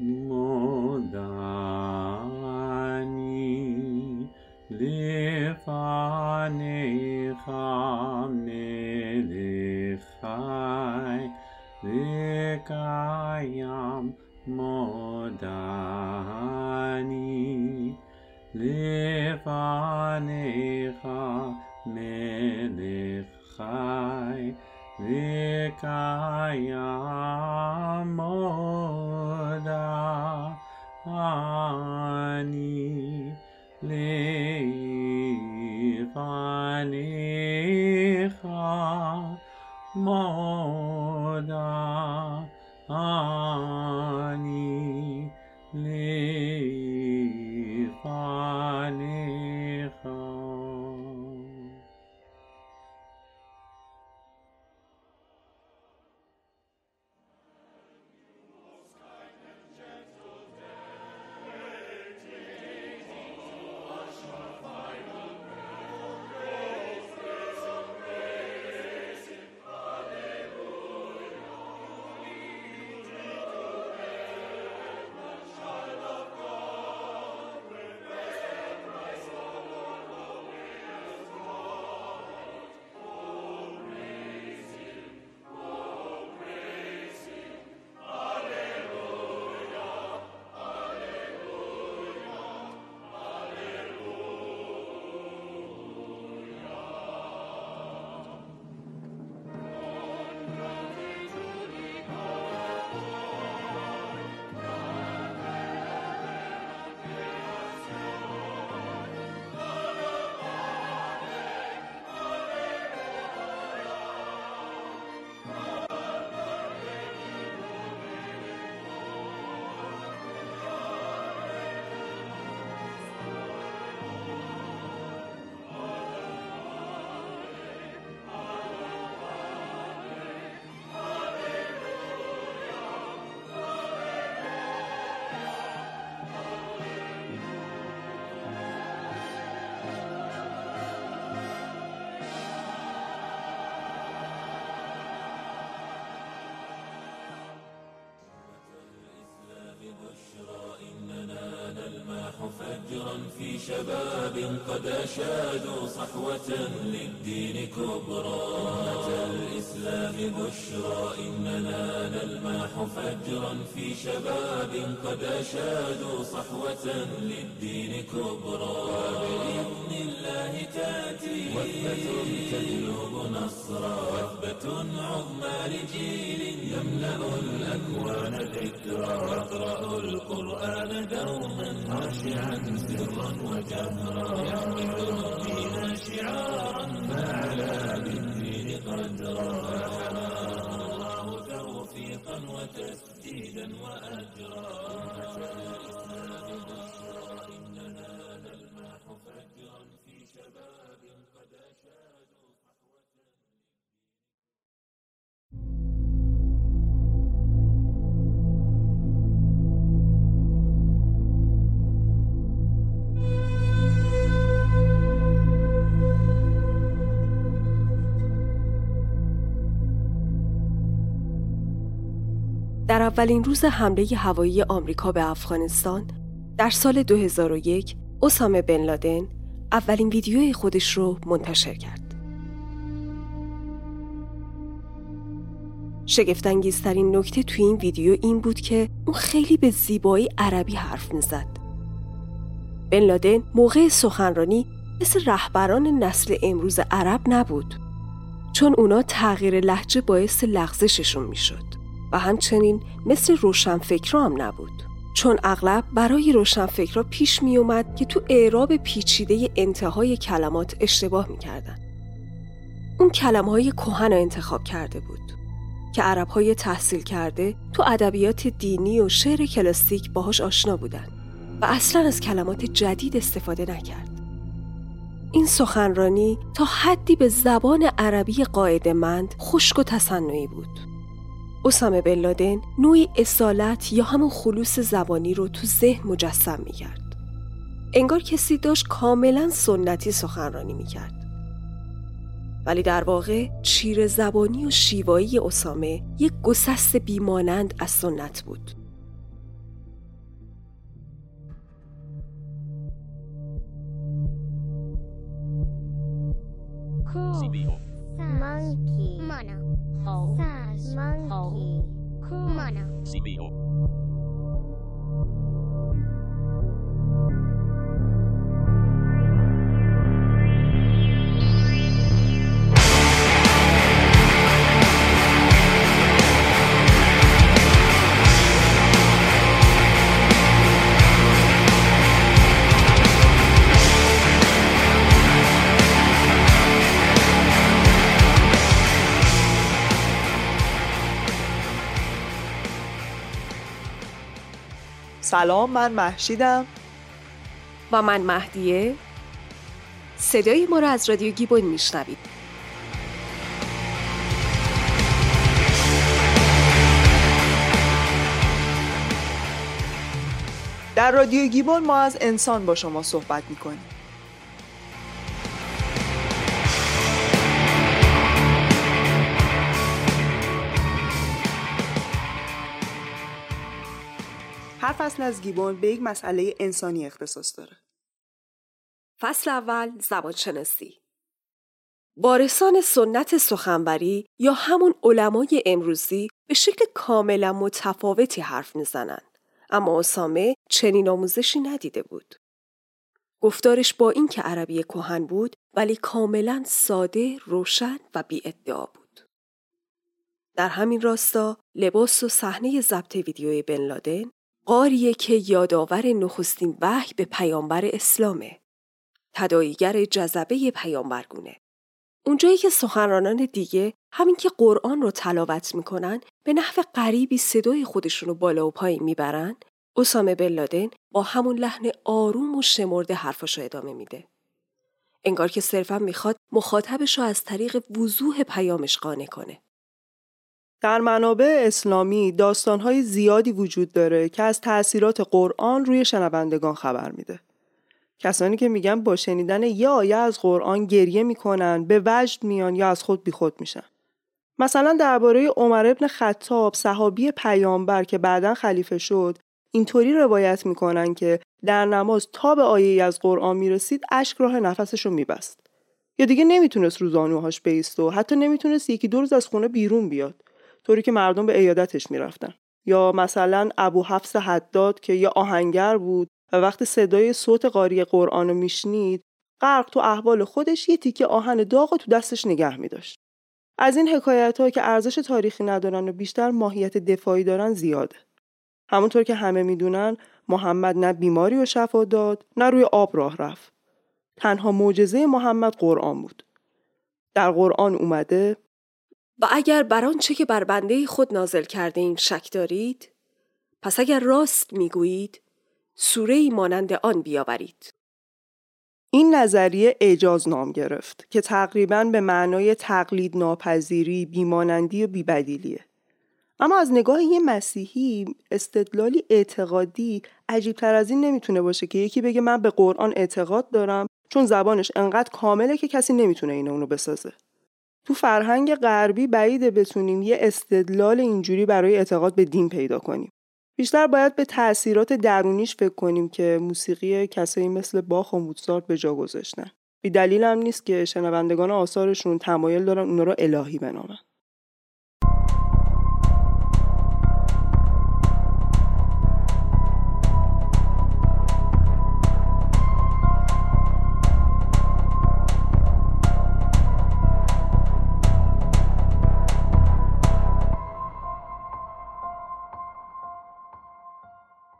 مدانی لفانی خامنه لخای لکایم مدانی لفانی خامنه لخای لکایم آنی لیفانی خا مودا آنی لیفانی خا. في شباب قد أشادوا صحوة للدين كبرى أتى الإسلام بشرى إننا نلمح فجرا في شباب قد أشادوا صحوة للدين كبرى وبإذن الله تأتي وثبة تجلب نصرا وثبة عظمى لجيل يملأ الأكوان ذكرى واقرأوا القرآن دوما خاشعا سرا وجهرا يعملون بنا شعارا فأعلى بالدين قدرا أعطانا الله توفيقا وتسديدا وأجرا. در اولین روز حمله هوایی آمریکا به افغانستان در سال 2001 اسامه بن لادن اولین ویدیوی خودش رو منتشر کرد. شگفت‌انگیزترین نکته توی این ویدیو این بود که اون خیلی به زیبایی عربی حرف می‌زد. بن لادن موقع سخنرانی مثل رهبران نسل امروز عرب نبود، چون اونا تغییر لهجه باعث لغزششون می‌شد. و همچنین مثل روشنفکرا هم نبود، چون اغلب برای روشنفکرا پیش می اومد که تو اعراب پیچیده انتهای کلمات اشتباه می کردن. اون کلمه‌های کهن انتخاب کرده بود که عرب‌های تحصیل کرده تو ادبیات دینی و شعر کلاسیک باهاش آشنا بودن و اصلا از کلمات جدید استفاده نکرد. این سخنرانی تا حدی به زبان عربی قاعده‌مند خشک و تصنعی بود. اسامه بن لادن نوعی اصالت یا همون خلوص زبانی رو تو ذهن مجسم می‌کرد. انگار کسی داشت کاملاً سنتی سخنرانی می‌کرد. ولی در واقع چیره زبانی و شیوایی اسامه یک گسست بی‌مانند از سنت بود. کو مانکی مانا ساز مانکی کو مانا سلام، من مهشیدم و من مهدیه. صدای ما رو از رادیو گیبون میشنوید. در رادیو گیبون ما از انسان با شما صحبت میکنیم. هر فصل از گیبون به یک مسئله انسانی اختصاص داره. فصل اول، زبان شناسی. وارثان سنت سخنوری یا همون علمای امروزی به شکل کاملا متفاوتی حرف میزنن، اما اسامه چنین آموزشی ندیده بود. گفتارش با این که عربی کهن بود ولی کاملا ساده، روشن و بی ادعا بود. در همین راستا لباس و صحنه ضبط ویدیوی بن لادن قاریه که یادآور نخستین وحی به پیامبر اسلامه، تداعیگر جذبه پیامبرگونه. اونجایی که سخنرانان دیگه همین که قرآن رو تلاوت میکنن به نحو غریبی صدای خودشون رو بالا و پایین میبرن، اسامه بن لادن با همون لحن آروم و شمرده حرفاشو ادامه میده، انگار که صرفا میخواد مخاطبش رو از طریق وضوح پیامش قانع کنه. در منابع اسلامی داستان‌های زیادی وجود داره که از تأثیرات قرآن روی شنوندگان خبر میده. کسانی که میگن با شنیدن یه آیه از قرآن گریه میکنن، به وجد میان یا از خود بیخود میشن. مثلا درباره عمر ابن خطاب، صحابی پیامبر که بعداً خلیفه شد، اینطوری روایت میکنن که در نماز تا به آیه‌ای از قرآن میرسید اشک راه نفسش رو میبست. یا دیگه نمیتونست رو زانوهاش بیست و حتی نمیتونست یکی دو روز از خونه بیرون بیاد، طوری که مردم به عیادتش میرفتن. یا مثلا ابو حفص حمداد که یه آهنگر بود و وقتی صدای صوت قاری قرآن رو میشنید، غرق تو احوال خودش یه تیکه آهن داغ رو تو دستش نگه میداشت. از این حکایت‌ها که ارزش تاریخی ندارن و بیشتر ماهیت دفاعی دارن زیاده. همونطور که همه میدونن محمد نه بیماری رو شفا داد، نه روی آب راه رفت. تنها معجزه محمد قرآن بود. در قرآن اومده: و اگر بر آنچه که بر بنده خود نازل کرده ایم شک دارید، پس اگر راست میگویید سوره‌ای مانند آن بیاورید. این نظریه اعجاز نام گرفت که تقریباً به معنای تقلید ناپذیری، بیمانندی و بیبدیلیه. اما از نگاه یه مسیحی استدلالی اعتقادی عجیب‌تر از این نمیتونه باشه که یکی بگه من به قرآن اعتقاد دارم چون زبانش انقدر کامله که کسی نمیتونه اینو اونو بسازه. تو فرهنگ غربی بعیده بتونیم یه استدلال اینجوری برای اعتقاد به دین پیدا کنیم. بیشتر باید به تأثیرات درونیش فکر کنیم که موسیقی کسایی مثل باخ و موزارت به جا گذاشتن. بی دلیل هم نیست که شنوندگان آثارشون تمایل دارن اونا رو الهی بنامن.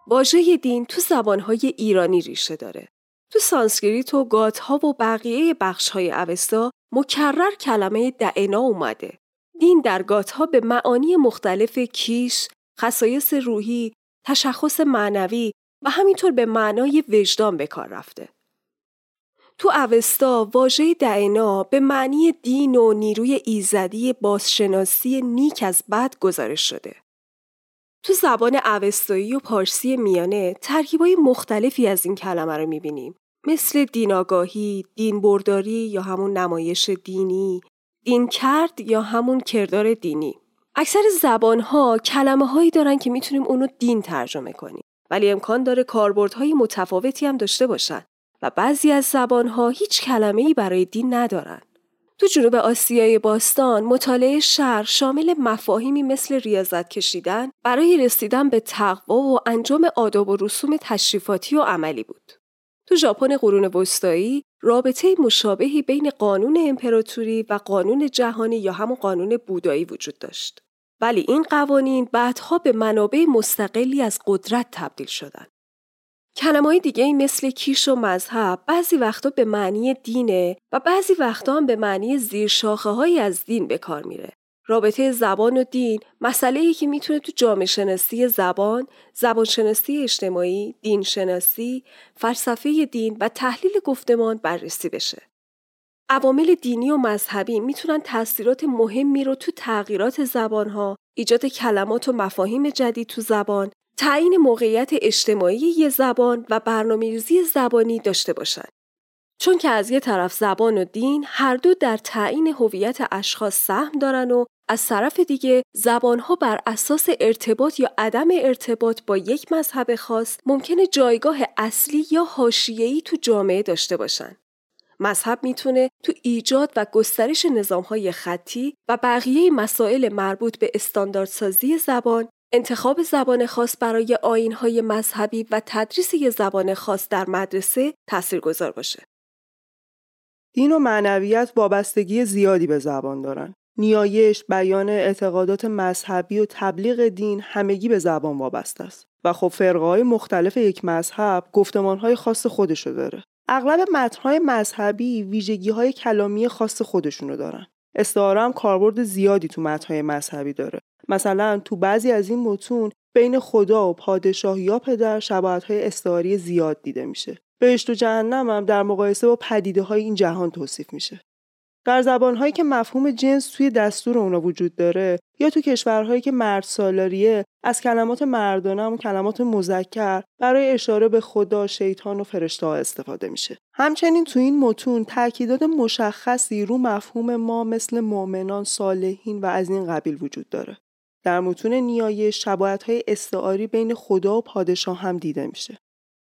واژه دین تو زبان‌های ایرانی ریشه داره. تو سانسکریت و گات‌ها و بقیه بخش‌های اوستا مکرر کلمه دعنا اومده. دین در گات‌ها به معانی مختلف کیش، خصایص روحی، تشخص معنوی و همینطور به معنای وجدان به کار رفته. تو اوستا واژه دعنا به معنی دین و نیروی ایزدی بازشناسی نیک از بد گزارش شده. تو زبان اوستایی و پارسی میانه ترکیبای مختلفی از این کلمه رو میبینیم، مثل دیناگاهی، دینبرداری یا همون نمایش دینی، دینکرد یا همون کردار دینی. اکثر زبانها کلمه هایی دارن که میتونیم اونو دین ترجمه کنیم، ولی امکان داره کاربردهای متفاوتی هم داشته باشن و بعضی از زبانها هیچ کلمه‌ای برای دین ندارن. تو جنوب آسیای باستان مطالعه شرع شامل مفاهیمی مثل ریاضت کشیدن برای رسیدن به تقوا و انجام آداب و رسوم تشریفاتی و عملی بود. تو ژاپن قرون وسطایی رابطه مشابهی بین قانون امپراتوری و قانون جهانی یا همون قانون بودایی وجود داشت. ولی این قوانین بعدها به منابع مستقلی از قدرت تبدیل شدند. کلمه‌های دیگه مثل کیش و مذهب بعضی وقتا به معنی دینه و بعضی وقتا هم به معنی زیرشاخه‌هایی از دین به کار میره. رابطه زبان و دین مسئله‌ای که میتونه تو جامعه شناسی زبان، زبان شناسی اجتماعی، دین شناسی، فلسفه دین و تحلیل گفتمان بررسی بشه. عوامل دینی و مذهبی میتونن تأثیرات مهمی رو تو تغییرات زبان‌ها، ایجاد کلمات و مفاهیم جدید تو زبان، تعیین موقعیت اجتماعی یه زبان و برنامه‌ریزی زبانی داشته باشند. چون که از یه طرف زبان و دین هر دو در تعیین هویت اشخاص سهم دارن و از طرف دیگه زبان‌ها بر اساس ارتباط یا عدم ارتباط با یک مذهب خاص ممکنه جایگاه اصلی یا حاشیه‌ای تو جامعه داشته باشن. مذهب میتونه تو ایجاد و گسترش نظام‌های خطی و بقیه مسائل مربوط به استانداردسازی زبان، انتخاب زبان خاص برای آیین‌های مذهبی و تدریس یک زبان خاص در مدرسه تاثیرگذار باشه. دین و معنویت وابستگی زیادی به زبان دارن. نیایش، بیان اعتقادات مذهبی و تبلیغ دین همگی به زبان وابسته است و خب فرقه‌های مختلف یک مذهب گفتمان‌های خاص خودشو داره. اغلب متن‌های مذهبی ویژگی‌های کلامی خاص خودشونو دارن. استعاره هم کاربرد زیادی تو متن‌های مذهبی داره. مثلا تو بعضی از این متون بین خدا و پادشاه یا پدر شباهت‌های استعاری زیاد دیده میشه. بهشت و جهنم هم در مقایسه با پدیده‌های این جهان توصیف میشه. در زبان‌هایی که مفهوم جنس توی دستور اونا وجود داره یا تو کشورهایی که مرد سالاریه، از کلمات مردانه و کلمات مذکر برای اشاره به خدا، شیطان و فرشته‌ها استفاده میشه. همچنین تو این متون تأکیدات مشخصی رو مفهوم ما مثل مؤمنان، صالحین و از این قبیل وجود داره. در متون نیایش شباهت‌های استعاری بین خدا و پادشاه هم دیده میشه.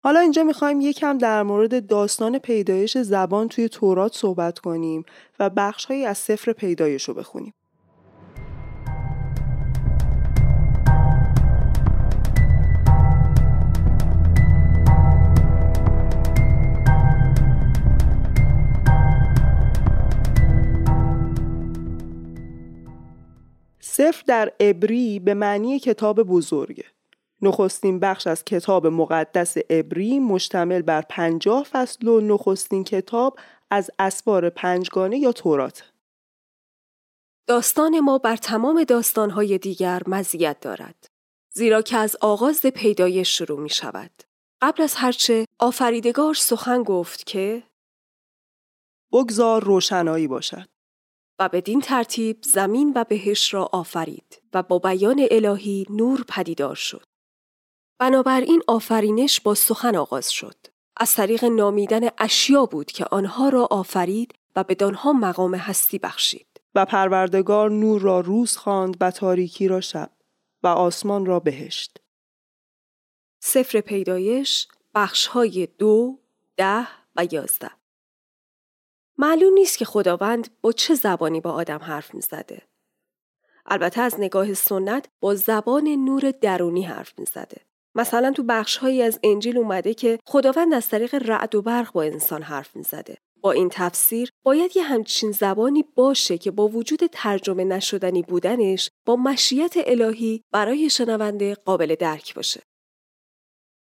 حالا اینجا میخوایم یکم در مورد داستان پیدایش زبان توی تورات صحبت کنیم و بخش‌هایی از سفر پیدایش رو بخونیم. سفر در عبری به معنی کتاب بزرگه. نخستین بخش از کتاب مقدس عبری مشتمل بر 50 فصل و نخستین کتاب از اسفار 5گانه یا تورات. داستان ما بر تمام داستان‌های دیگر مزیت دارد، زیرا که از آغاز پیدایش شروع می شود. قبل از هرچه آفریدگار سخن گفت که بگذار روشنایی باشد و بدین ترتیب زمین و بهشت را آفرید و با بیان الهی نور پدیدار شد. بنابراین آفرینش با سخن آغاز شد. از طریق نامیدن اشیا بود که آنها را آفرید و بدانها مقام هستی بخشید. و پروردگار نور را روز خواند و تاریکی را شب و آسمان را بهشت. سفر پیدایش بخش‌های 2، 10 و 11. معلوم نیست که خداوند با چه زبانی با آدم حرف می‌زده. البته از نگاه سنت با زبان نور درونی حرف می‌زده. مثلا تو بخش‌هایی از انجیل اومده که خداوند از طریق رعد و برق با انسان حرف می‌زده. با این تفسیر باید یه همچین زبانی باشه که با وجود ترجمه نشدنی بودنش با مشیت الهی برای شنونده قابل درک باشه.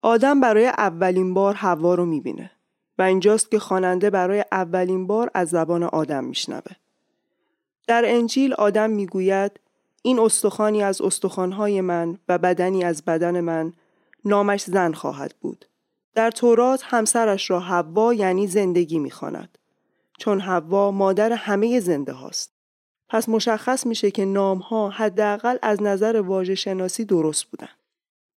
آدم برای اولین بار حوا رو می‌بینه و اینجاست که خواننده برای اولین بار از زبان آدم میشنوه. در انجیل آدم میگوید این استخوانی از استخوان‌های من و بدنی از بدن من، نامش زن خواهد بود. در تورات همسرش را حوا یعنی زندگی میخواند، چون حوا مادر همه زنده هاست. پس مشخص میشه که نام‌ها حداقل از نظر واژه شناسی درست بودن.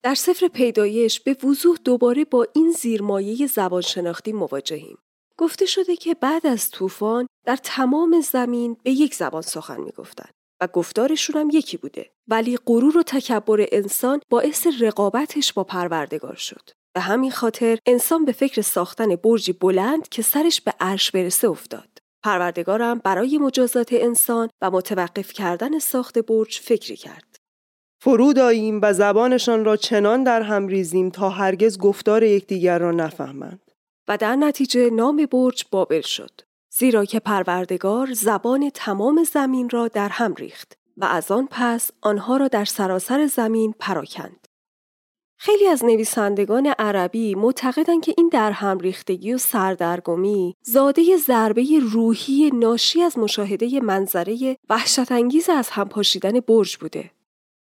در سفر پیدایش به وضوح دوباره با این زیرمایه زبانشناختی مواجهیم. گفته شده که بعد از طوفان در تمام زمین به یک زبان سخن می‌گفتند و گفتارشون هم یکی بوده، ولی غرور و تکبر انسان باعث رقابتش با پروردگار شد. به همین خاطر انسان به فکر ساختن برجی بلند که سرش به عرش برسه افتاد. پروردگارم برای مجازات انسان و متوقف کردن ساخت برج فکری کرد. فرود آییم و زبانشان را چنان در هم ریزیم تا هرگز گفتار یکدیگر را نفهمند. و در نتیجه نام برج بابل شد، زیرا که پروردگار زبان تمام زمین را در هم ریخت و از آن پس آنها را در سراسر زمین پراکند. خیلی از نویسندگان عربی معتقدند که این در هم ریختگی و سردرگمی زاده ضربه روحی ناشی از مشاهده منظره وحشت انگیز از هم پاشیدن برج بوده.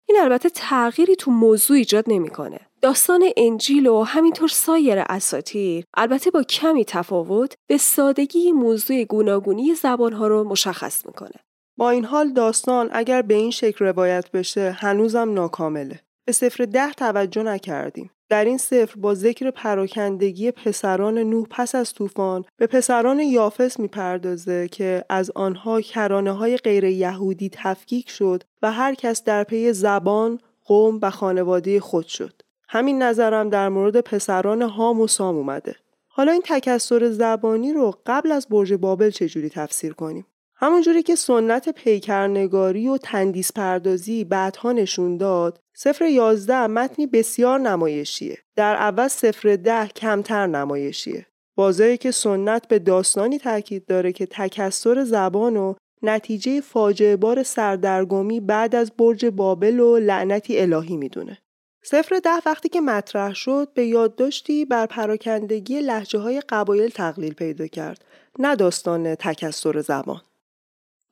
این البته تغییری تو موضوع ایجاد نمی‌کنه. داستان انجیل و همینطور سایر اساطیر البته با کمی تفاوت به سادگی موضوع گوناگونی زبان‌ها رو مشخص می‌کنه. با این حال داستان اگر به این شکل روایت بشه هنوزم ناکامله. به 0-10 توجه نکردیم. در این 0 با ذکر پراکندگی پسران نوح پس از طوفان به پسران یافس میپردازه که از آنها کرانه‌های غیر یهودی تفکیک شد و هر کس در پی زبان، قوم و خانواده خود شد. همین نظرم در مورد پسران هام و سام اومده. حالا این تکثر زبانی رو قبل از برج بابل چجوری تفسیر کنیم؟ همونجوری که سنت پیکرنگاری و تندیس پردازی بعدها نشون داد، 0-11 متنی بسیار نمایشیه. در اول 0-10 کمتر نمایشیه. واضحه که سنت به داستانی تاکید داره که تکثر زبان و نتیجه فاجعه بار سردرگمی بعد از برج بابل و لعنتی الهی میدونه. 0-10 وقتی که مطرح شد به یادداشتی بر پراکندگی لهجه‌های قبایل تقلیل پیدا کرد، نه داستان تکثر زبان.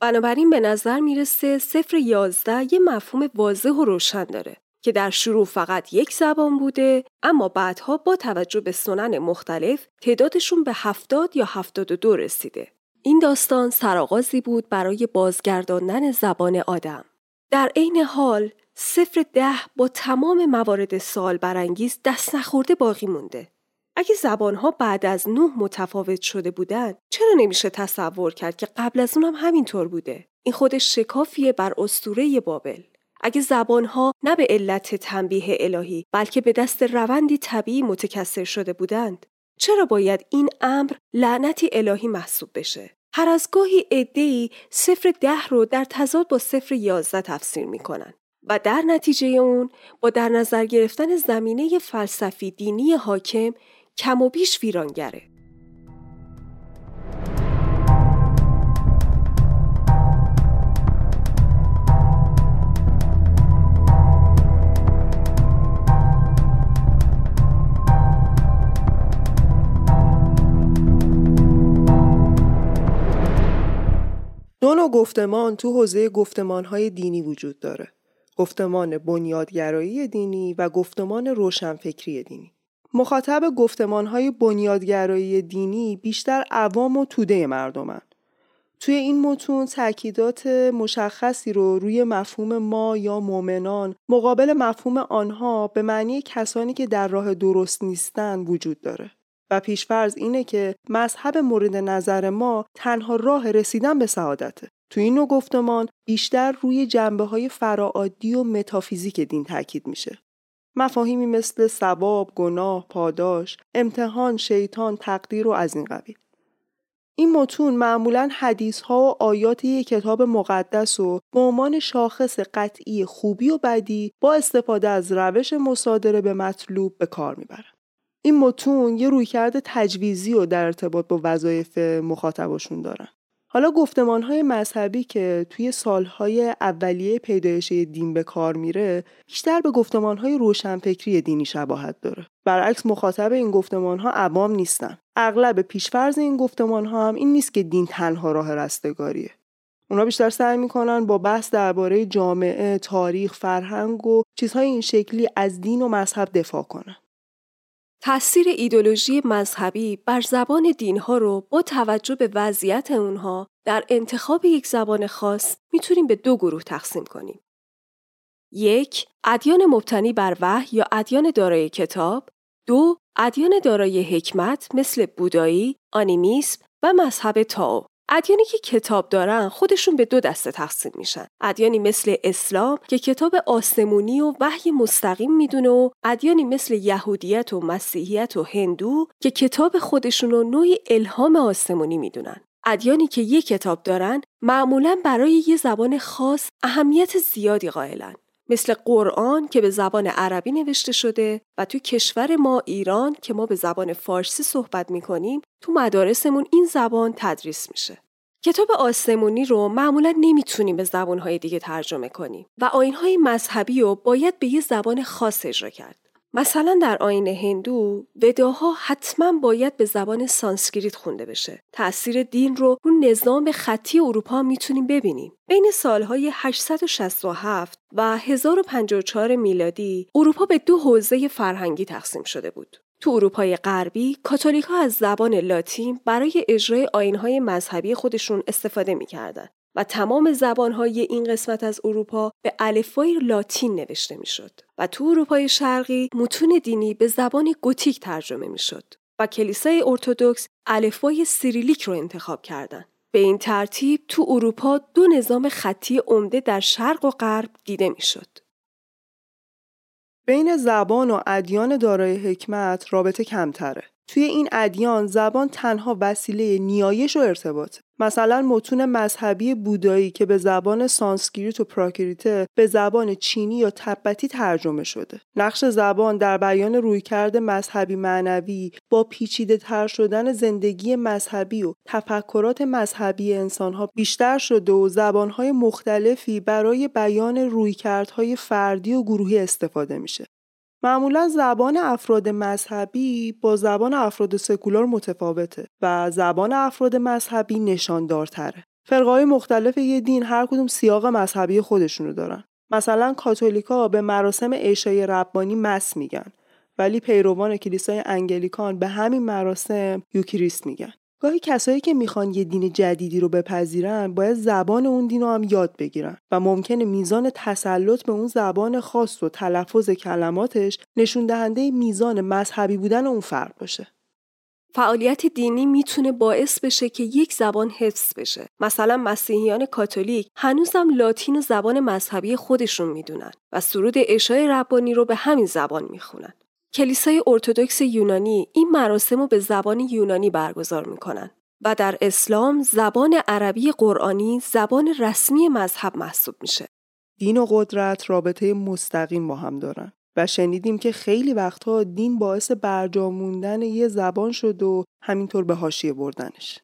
بنابراین به نظر میرسه 0-11 یه مفهوم واضح و روشن داره که در شروع فقط یک زبان بوده، اما بعدها با توجه به سنن مختلف تعدادشون به 70 یا 72 رسیده. این داستان سرآغازی بود برای بازگرداندن زبان آدم. در عین حال 0-10 با تمام موارد سوال برانگیز دست نخورده باقی مونده. اگه زبانها بعد از 9 متفاوت شده بودن، چرا نمیشه تصور کرد که قبل از اونم همینطور بوده؟ این خودش شکافیه بر اسطوره بابل. اگه زبانها نه به علت تنبیه الهی، بلکه به دست روندی طبیعی متکثر شده بودند، چرا باید این امر لعنتی الهی محسوب بشه؟ هر از گاهی عده‌ای 0-10 رو در تضاد با 0-11 تفسیر میکنن. و در نتیجه اون با در نظر گرفتن زمینه فلسفی دینی حاکم کم و بیش ویرانگره. دو نوع گفتمان تو حوزه گفتمان‌های دینی وجود داره. گفتمان بنیادگرایی دینی و گفتمان روشنفکری دینی. مخاطب گفتمان‌های بنیادگرایی دینی بیشتر عوام و توده مردمن. توی این متون تأکیدات مشخصی رو روی مفهوم ما یا مؤمنان مقابل مفهوم آنها به معنی کسانی که در راه درست نیستن وجود داره و پیشفرض اینه که مذهب مورد نظر ما تنها راه رسیدن به سعادته. توی این نوع گفتمان بیشتر روی جنبه‌های فراعادی و متافیزیک دین تأکید میشه. مفاهیمی مثل ثواب، گناه، پاداش، امتحان، شیطان، تقدیر و از این قبیل. این متون معمولاً حدیث‌ها و آیات یک کتاب مقدس و به عنوان شاخص قطعی خوبی و بدی با استفاده از روش مصادره به مطلوب به کار میبرن. این متون یه رویکرد تجویزی و در ارتباط با وظایف مخاطبشون دارن. حالا گفتمان‌های مذهبی که توی سالهای اولیه پیدایش دین به کار میره بیشتر به گفتمان‌های روشنفکری دینی شباهت داره. برعکس مخاطب این گفتمان‌ها عوام نیستن. اغلب پیشفرض این گفتمان‌ها هم این نیست که دین تنها راه رستگاریه. اونا بیشتر سعی می‌کنن با بحث درباره جامعه، تاریخ، فرهنگ و چیزهای این شکلی از دین و مذهب دفاع کنن. تأثیر ایدئولوژی مذهبی بر زبان دینها رو با توجه به وضعیت اونها در انتخاب یک زبان خاص میتونیم به 2 گروه تقسیم کنیم. 1. ادیان مبتنی بر وحی یا ادیان دارای کتاب. 2. ادیان دارای حکمت مثل بودایی، آنیمیسم و مذهب تائو. ادیانی که کتاب دارن خودشون به 2 دسته تقسیم میشن. ادیانی مثل اسلام که کتاب آسمونی و وحی مستقیم میدونه و ادیانی مثل یهودیت و مسیحیت و هندو که کتاب خودشون رو نوعی الهام آسمونی میدونن. ادیانی که یک کتاب دارن معمولاً برای یه زبان خاص اهمیت زیادی قائلن، مثل قرآن که به زبان عربی نوشته شده و تو کشور ما ایران که ما به زبان فارسی صحبت می‌کنیم تو مدارسمون این زبان تدریس میشه. کتاب آسمونی رو معمولاً نمیتونیم به زبان‌های دیگه ترجمه کنیم و آیین‌های مذهبی رو باید به یه زبان خاص اجرا کرد. مثلا در آیین هندو وداها حتما باید به زبان سانسکریت خونده بشه. تأثیر دین رو رو نظام خطی اروپا میتونیم ببینیم. بین سالهای 867 و 1054 میلادی اروپا به دو حوزه فرهنگی تقسیم شده بود. تو اروپای غربی کاتولیک‌ها از زبان لاتین برای اجرای آیین‌های مذهبی خودشون استفاده می‌کردند و تمام زبان‌های این قسمت از اروپا به الفبای لاتین نوشته می‌شد و تو اروپای شرقی متون دینی به زبان گوتیک ترجمه می‌شد و کلیسای ارتدوکس الفبای سیریلیک رو انتخاب کردند. به این ترتیب تو اروپا دو نظام خطی عمده در شرق و غرب دیده می‌شد. بین زبان و ادیان دارای حکمت رابطه کمتره. توی این ادیان زبان تنها وسیله نیایش و ارتباطه. مثلا متون مذهبی بودایی که به زبان سانسکریت و پراکریت به زبان چینی یا تبتی ترجمه شده. نقش زبان در بیان رویکرد مذهبی معنوی با پیچیده‌تر شدن زندگی مذهبی و تفکرات مذهبی انسان‌ها بیشتر شده و زبان‌های مختلفی برای بیان رویکردهای فردی و گروهی استفاده میشه. معمولا زبان افراد مذهبی با زبان افراد سکولار متفاوته و زبان افراد مذهبی نشاندارتره. فرقه‌های مختلف یه دین هر کدوم سیاق مذهبی خودشونو دارن. مثلا کاتولیکا به مراسم عشای ربانی مس میگن، ولی پیروان کلیسای انگلیکان به همین مراسم یوکریست میگن. گاهی کسایی که میخوان یه دین جدیدی رو بپذیرن باید زبان اون دین رو هم یاد بگیرن و ممکنه میزان تسلط به اون زبان خاص و تلفظ کلماتش نشون دهنده میزان مذهبی بودن اون فرد باشه. فعالیت دینی میتونه باعث بشه که یک زبان حفظ بشه. مثلا مسیحیان کاتولیک هنوزم لاتین و زبان مذهبی خودشون میدونن و سرود عشای ربانی رو به همین زبان میخونن. کلیسای ارتدوکس یونانی این مراسم رو به زبان یونانی برگزار میکنن و در اسلام زبان عربی قرآنی زبان رسمی مذهب محسوب میشه. دین و قدرت رابطه مستقیم با هم دارن و شنیدیم که خیلی وقتها دین باعث برجا موندن یه زبان شد و همینطور به حاشیه بردنش.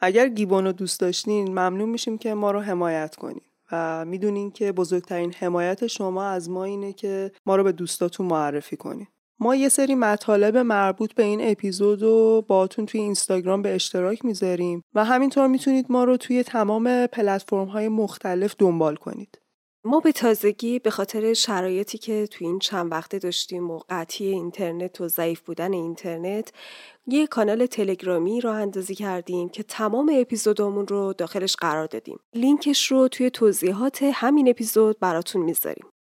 اگر گیبون رو دوست داشتین ممنون میشیم که ما رو حمایت کنین و میدونین که بزرگترین حمایت شما از ما اینه که ما رو به دوستاتون معرفی کنین. ما یه سری مطالب مربوط به این اپیزود رو باهاتون توی اینستاگرام به اشتراک میذاریم و همینطور میتونید ما رو توی تمام پلتفرم‌های مختلف دنبال کنید. ما به تازگی به خاطر شرایطی که تو این چند وقته داشتیم و قطعی اینترنت و ضعیف بودن اینترنت یه کانال تلگرامی راه اندازی کردیم که تمام اپیزودامون رو داخلش قرار دادیم. لینکش رو توی توضیحات همین اپیزود براتون میذاریم.